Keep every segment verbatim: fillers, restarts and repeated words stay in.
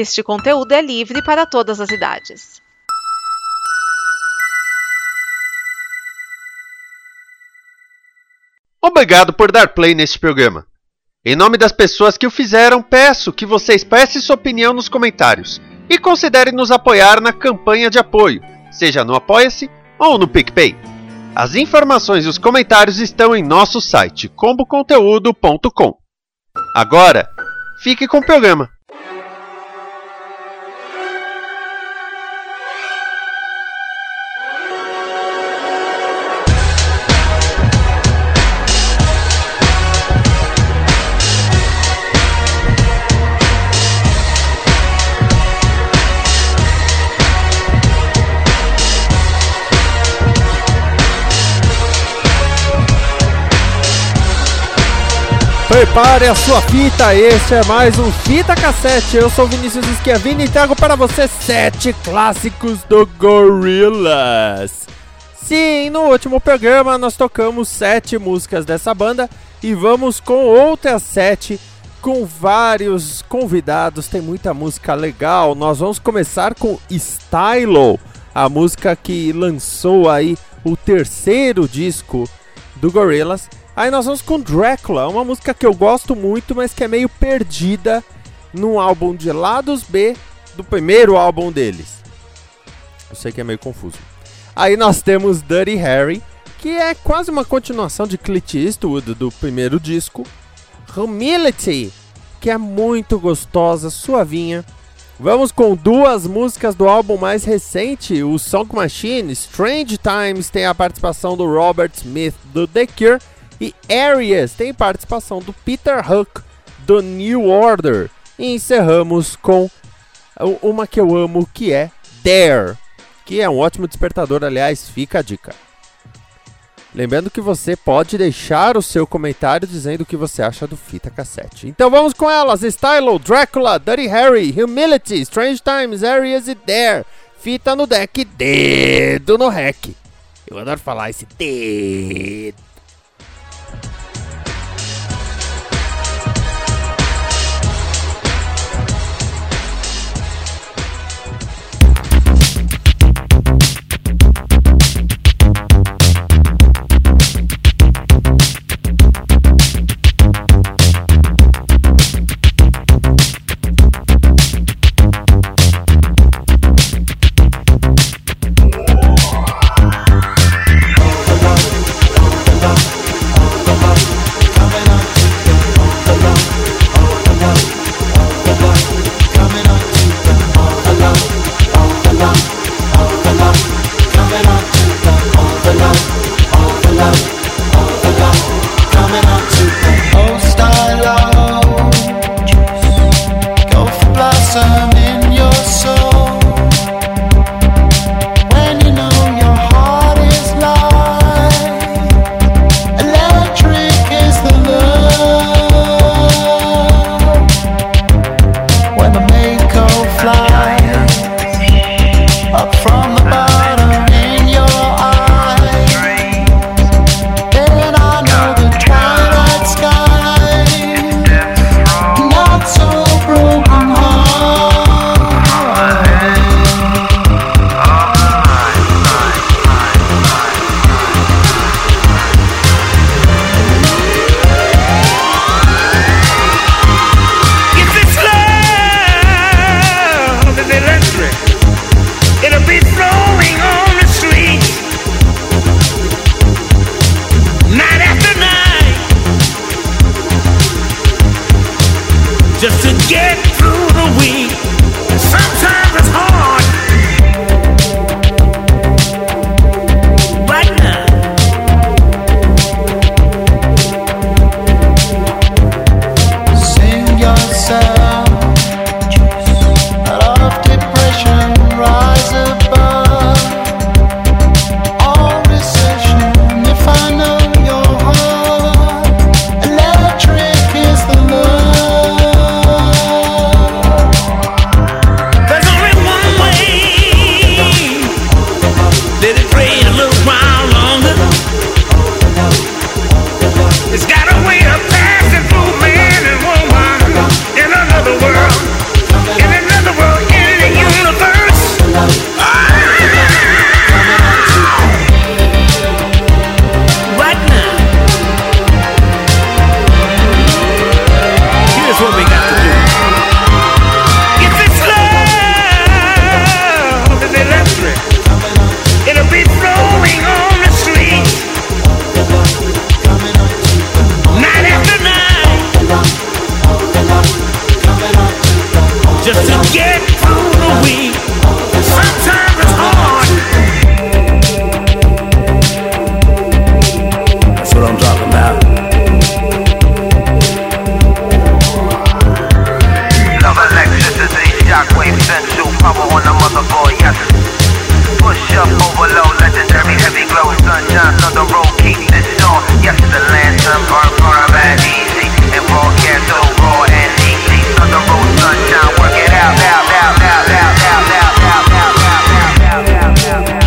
Este conteúdo é livre para todas as idades. Obrigado por dar play neste programa. Em nome das pessoas que o fizeram, peço que você expresse sua opinião nos comentários e considere nos apoiar na campanha de apoio, seja no Apoia-se ou no PicPay. As informações e os comentários estão em nosso site combo conteúdo ponto com. Agora, fique com o programa. Prepare a sua fita, este é mais um Fita Cassete. Eu sou o Vinícius Schiavini e trago para você sete clássicos do Gorillaz. Sim, no último programa nós tocamos sete músicas dessa banda e vamos com outras sete, com vários convidados, tem muita música legal. Nós vamos começar com Stylo, a música que lançou aí o terceiro disco do Gorillaz. Aí nós vamos com Dracula, uma música que eu gosto muito, mas que é meio perdida num álbum de lados B do primeiro álbum deles. Eu sei que é meio confuso. Aí nós temos Dirty Harry, que é quase uma continuação de Clint Eastwood do primeiro disco. Humility, que é muito gostosa, suavinha. Vamos com duas músicas do álbum mais recente, o Song Machine, Strange Times, tem a participação do Robert Smith do The Cure. E Arias tem participação do Peter Hook, do New Order. E encerramos com uma que eu amo, que é Dare, que é um ótimo despertador, aliás, fica a dica. Lembrando que você pode deixar o seu comentário dizendo o que você acha do Fita Cassete. Então vamos com elas, Stylo, Dracula, Dirty Harry, Humility, Strange Times, Arias e Dare. Fita no deck, dedo no rec. Eu adoro falar esse dedo. I to get through the week. Sometimes it's hard. That's what I'm talking about. Another lecture to the shockwave central power on the motherboard, yes. Push up, overload, legendary heavy glow, sunshine on the road, keep this on. Yes, the land sunburned for a bad easy, and broadcast so raw and easy. On the road, sunshine, work it out, out, out, out, out, out, out, out, out, out, out, out, out, out, out.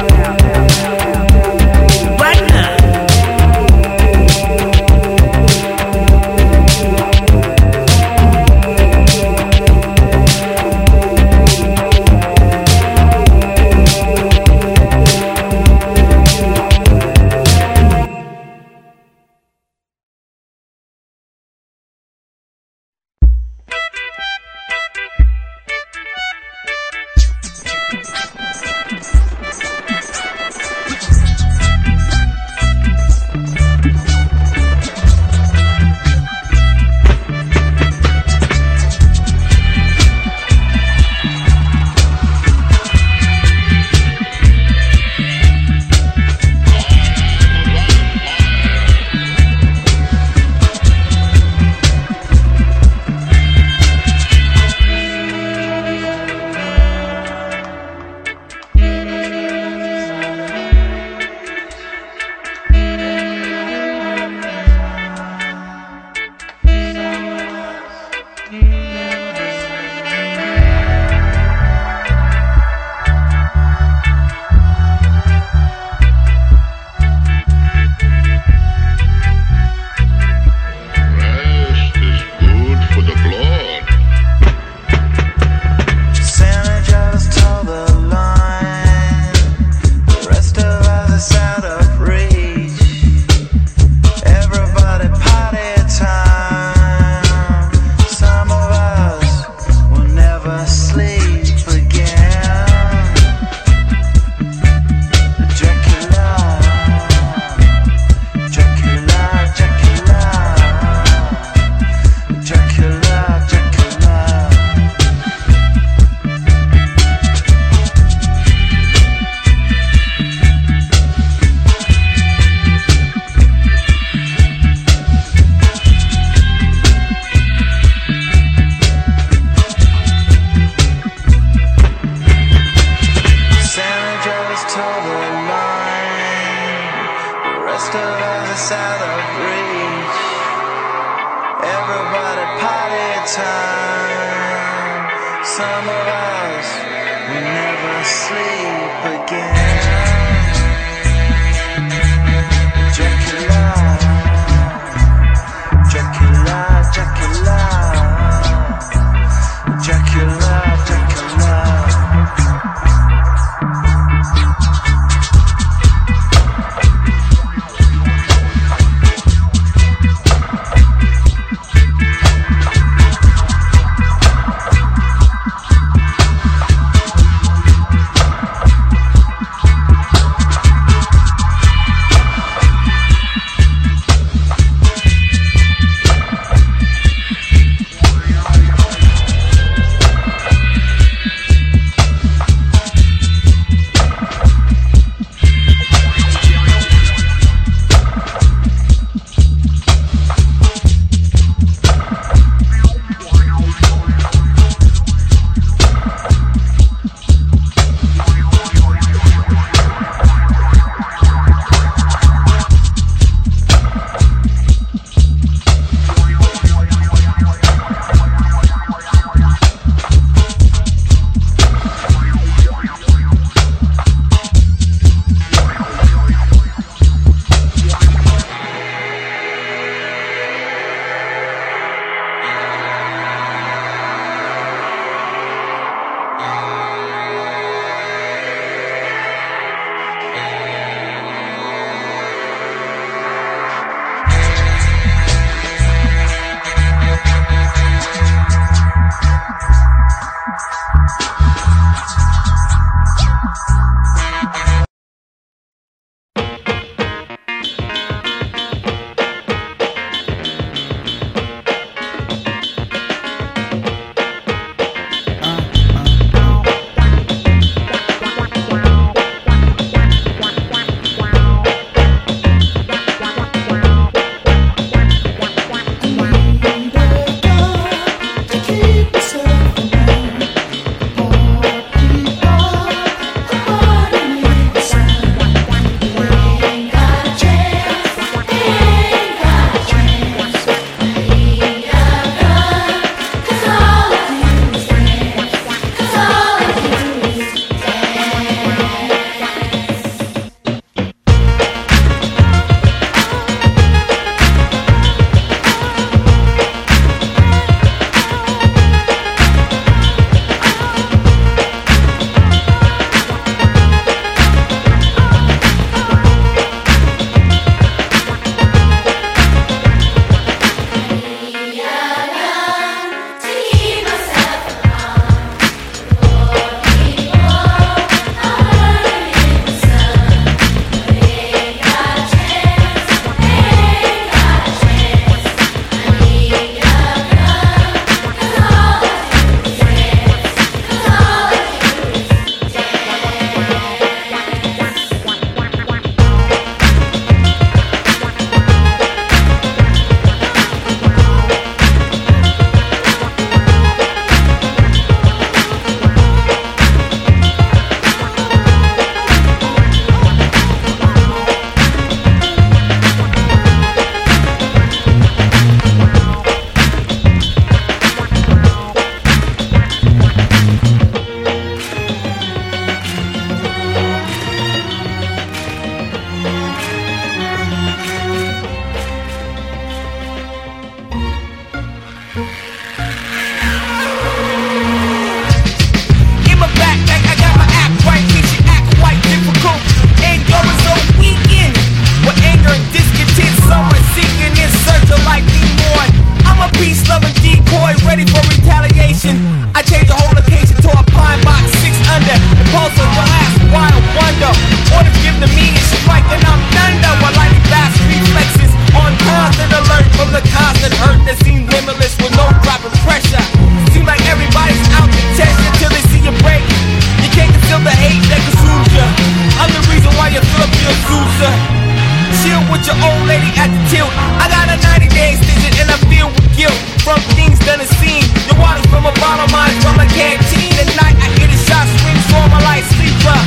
your old lady at the tilt. I got a ninety day extension and I feel with guilt from things done and seen. Your water from a bottle, mine from a canteen. At night I hear the shots ring for my life sleeper.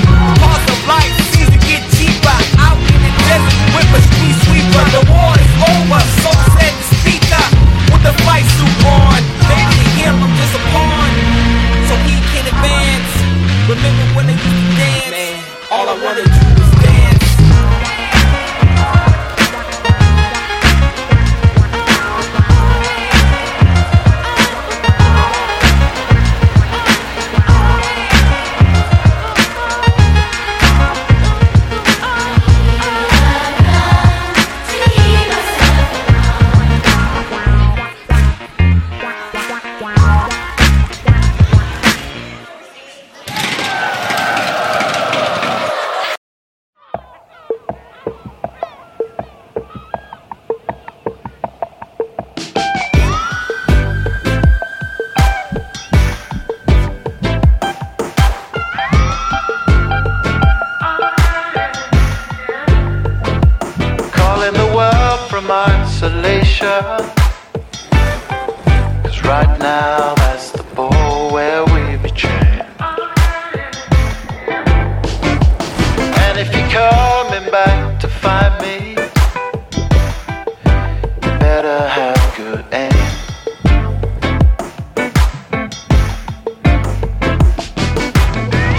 Cost of life seems to get cheaper. Out in the desert with a street sweeper. The war is over, so said the speaker. With the fight suit on, they didn't hear him, just a pawn. So he can advance. Remember when they used to dance? Man, all I wanted to do was dance. Cause right now that's the bowl where we be chained. And if you're coming back to find me, you better have good aim.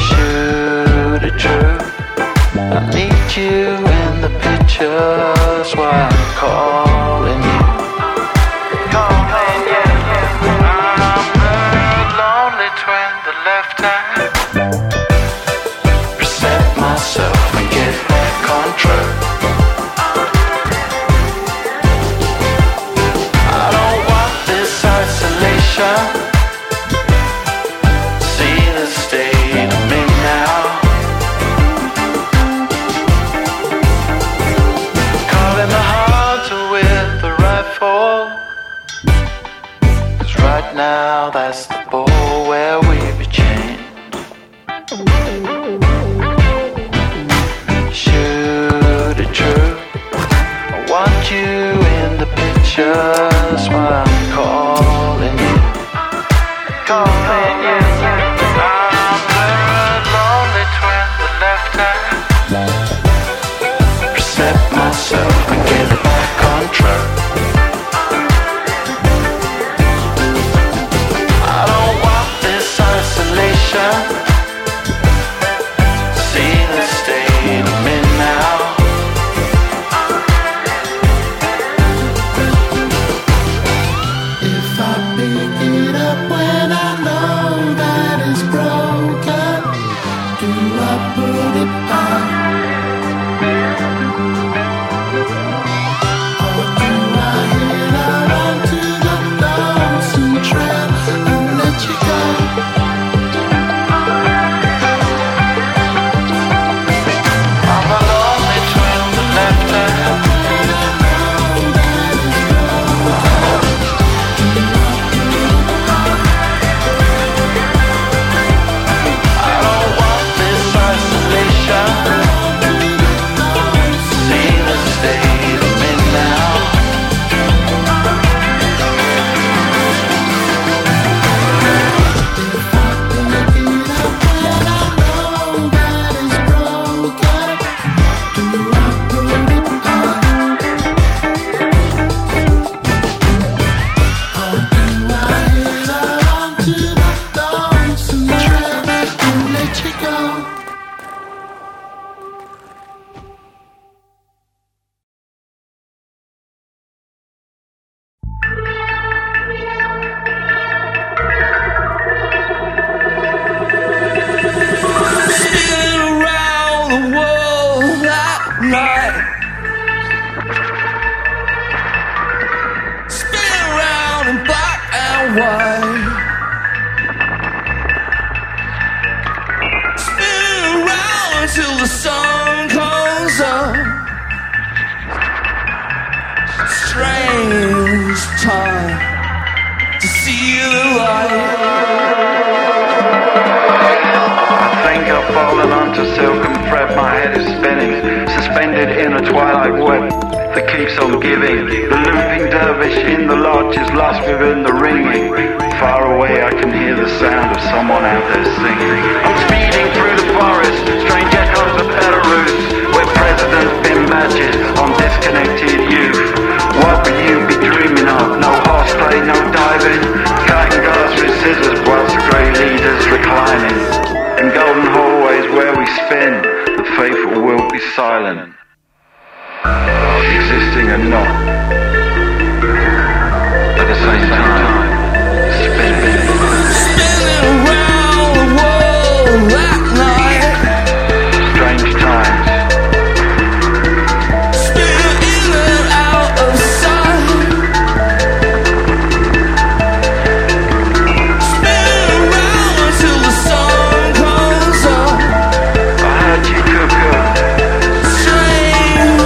Shoot it true. I need you in the pictures while I'm calling you. Now that's the bowl where we be chained. Shoot it true. I want you in the pictures while I'm calling you. Calling you. I'm the lonely twin that left her. Reset myself and get back on track. Fallen onto silk and thread, my head is spinning, suspended in a twilight web. that keeps on giving. The looping dervish in the lodge is lost within the ringing. Far away I can hear the sound of someone out there singing. I'm speeding through the forest, strange echoes of Belarus, where presidents bin matches on disconnected youth. What will you be dreaming of? No horseplay, no diving, cutting glass with scissors whilst the grey leaders reclining. In golden hallways where we spin, the faithful will be silent. Existing and not, at the same time, spinning. Spinning around the world that night. Strange times. Spinning in and out of sight. Spinning around until the sun comes up. I heard you cook up. Turn it on.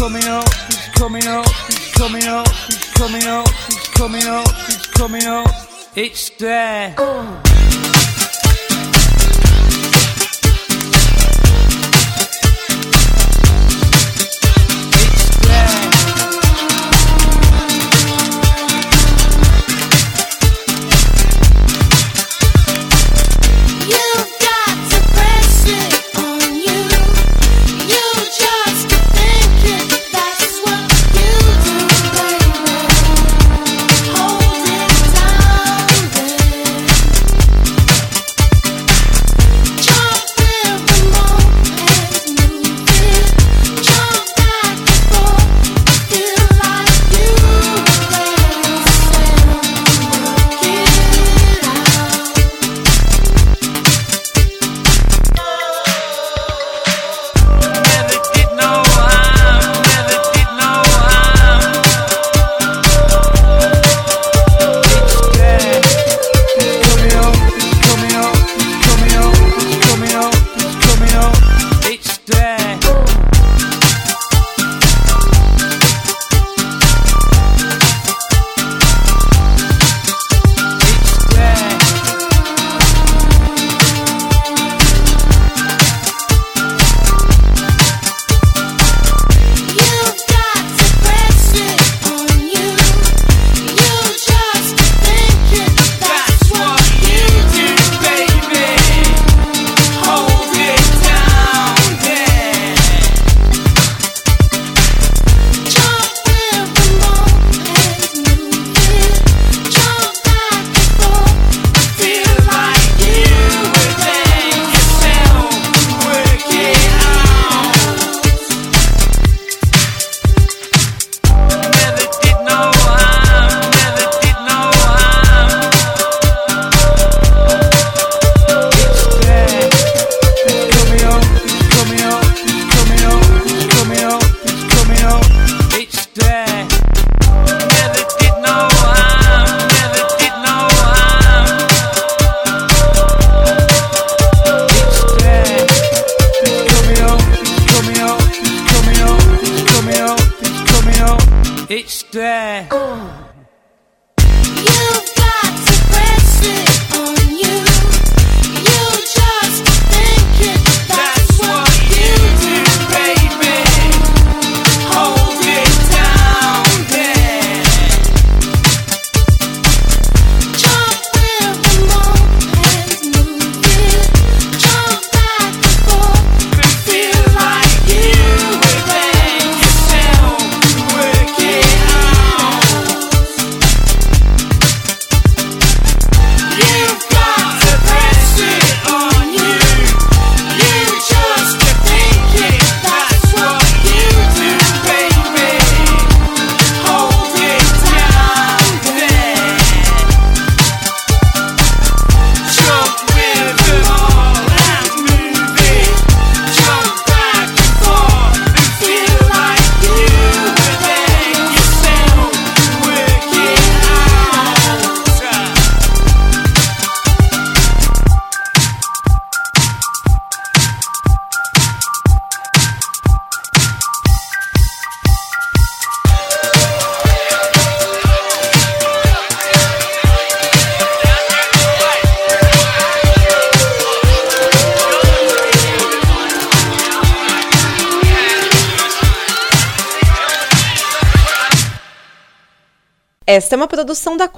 coming out, it's coming out, it's coming out, it's coming out, it's coming out, it's coming out, it's there. Esta é uma produção da